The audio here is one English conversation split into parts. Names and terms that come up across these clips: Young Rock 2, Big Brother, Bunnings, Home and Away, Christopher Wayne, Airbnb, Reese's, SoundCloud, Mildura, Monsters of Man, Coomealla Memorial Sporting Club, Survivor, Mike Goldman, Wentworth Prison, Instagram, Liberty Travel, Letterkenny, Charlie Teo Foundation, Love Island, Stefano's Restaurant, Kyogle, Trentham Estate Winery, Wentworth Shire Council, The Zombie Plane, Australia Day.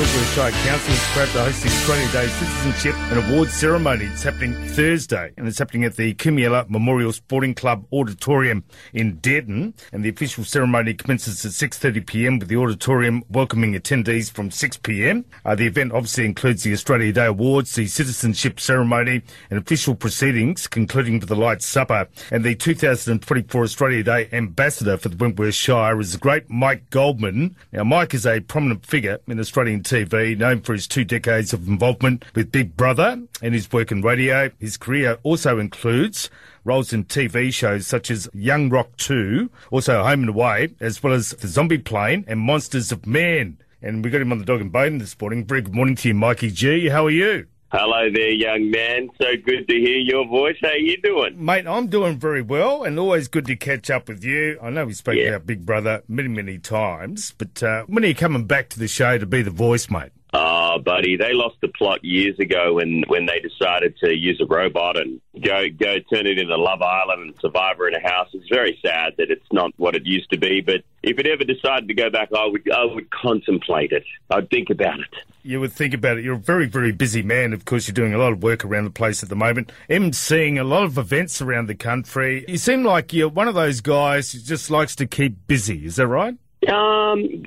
Wentworth Shire Council has crabbed to host the Australia Day Citizenship and Awards Ceremony. It's happening Thursday, and it's happening at the Coomealla Memorial Sporting Club Auditorium in Dedon, and the official ceremony commences at 6:30pm with the auditorium welcoming attendees from 6pm. The event obviously includes the Australia Day Awards, the Citizenship Ceremony and official proceedings, concluding with the Light Supper. And the 2024 Australia Day Ambassador for the Wentworth Shire is the great Mike Goldman. Now, Mike is a prominent figure in Australian TV, known for his 2 decades of involvement with Big Brother and his work in radio. His career also includes roles in TV shows such as Young Rock 2, also Home and Away, as well as The Zombie Plane and Monsters of Man. And we got him on the Dog and Bone this morning. Very good morning to you, Mikey G. How are you? Hello there, young man. So good to hear your voice. How you doing? Mate, I'm doing very well, and always good to catch up with you. I know we spoke about Big Brother many, many times, but when are you coming back to the show to be the voice, mate? Oh, buddy, they lost the plot years ago when they decided to use a robot and go turn it into Love Island and Survivor in a house. It's very sad that it's not what it used to be, but if it ever decided to go back, I would contemplate it. I'd think about it. You would think about it. You're a very, very busy man. Of course, you're doing a lot of work around the place at the moment, emceeing a lot of events around the country. You seem like you're one of those guys who just likes to keep busy. Is that right?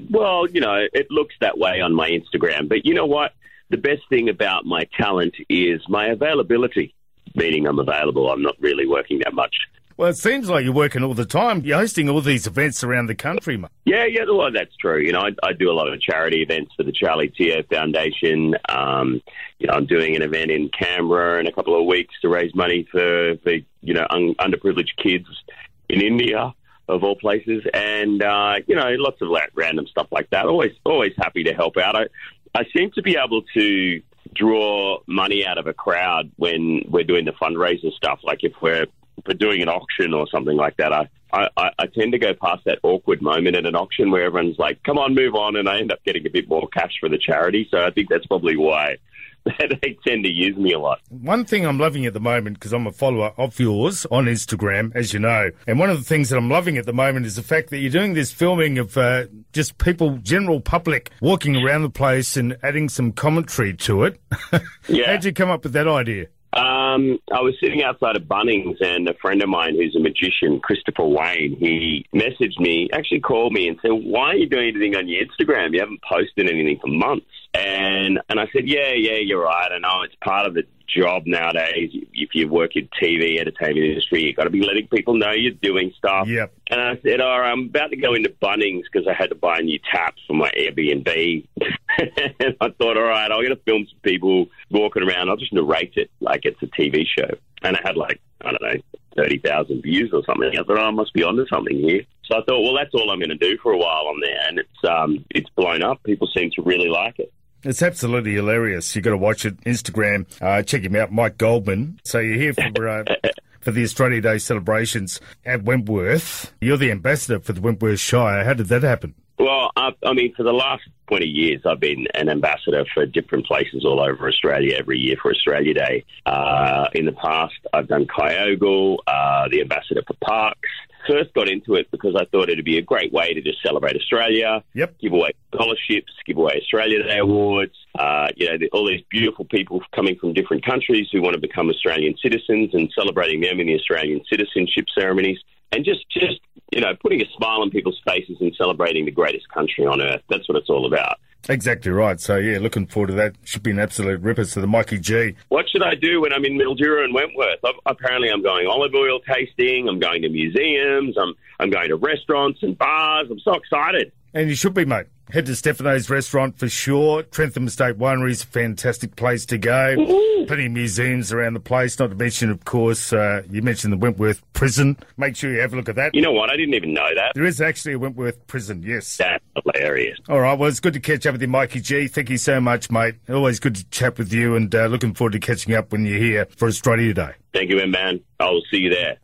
Well, you know, it looks that way on my Instagram. But you know what? The best thing about my talent is my availability, meaning I'm available. I'm not really working that much. Well, it seems like you're working all the time. You're hosting all these events around the country, mate. Yeah, well, that's true. You know, I do a lot of charity events for the Charlie Teo Foundation. You know, I'm doing an event in Canberra in a couple of weeks to raise money for you know, underprivileged kids in India, of all places, and, you know, lots of random stuff like that. Always happy to help out. I seem to be able to draw money out of a crowd when we're doing the fundraiser stuff. Like if we're doing an auction or something like that, I tend to go past that awkward moment at an auction where everyone's like, come on, move on, and I end up getting a bit more cash for the charity. So I think that's probably why they tend to use me a lot. One thing I'm loving at the moment, because I'm a follower of yours on Instagram, as you know, and one of the things that I'm loving at the moment is the fact that you're doing this filming of just people, general public, walking around the place and adding some commentary to it. Yeah. How'd you come up with that idea? I was sitting outside of Bunnings, and a friend of mine who's a magician, Christopher Wayne, he messaged me, actually called me and said, why are you doing anything on your Instagram? You haven't posted anything for months. And I said, yeah, you're right. I know it's part of the job nowadays. If you work in TV, entertainment industry, you've got to be letting people know you're doing stuff. Yep. And I said, all right, I'm about to go into Bunnings because I had to buy a new tap for my Airbnb. And I thought, all right, I'm going to film some people walking around. I'll just narrate it like it's a TV show. And I had 30,000 views or something. I thought, I must be onto something here. So I thought, well, that's all I'm going to do for a while on there. And it's blown up. People seem to really like it. It's absolutely hilarious. You've got to watch it. Instagram, check him out, Mike Goldman. So you're here for the Australia Day celebrations at Wentworth. You're the ambassador for the Wentworth Shire. How did that happen? Well, I mean, for the last 20 years, I've been an ambassador for different places all over Australia every year for Australia Day. In the past, I've done Kyogle, the ambassador for parks. First got into it because I thought it'd be a great way to just celebrate Australia, give away scholarships, give away Australia Day awards, you know, all these beautiful people coming from different countries who want to become Australian citizens and celebrating them in the Australian citizenship ceremonies. And just you know, putting a smile on people's faces and celebrating the greatest country on earth. That's what it's all about. Exactly right. So, yeah, looking forward to that. Should be an absolute ripper. So the Mikey G. What should I do when I'm in Mildura and Wentworth? Apparently I'm going olive oil tasting. I'm going to museums. I'm going to restaurants and bars. I'm so excited. And you should be, mate. Head to Stefano's Restaurant for sure. Trentham Estate Winery is a fantastic place to go. Ooh. Plenty of museums around the place, not to mention, of course, you mentioned the Wentworth Prison. Make sure you have a look at that. You know what? I didn't even know that. There is actually a Wentworth Prison, yes. That's hilarious. All right, well, it's good to catch up with you, Mikey G. Thank you so much, mate. Always good to chat with you, and looking forward to catching up when you're here for Australia Day. Thank you, man. I'll see you there.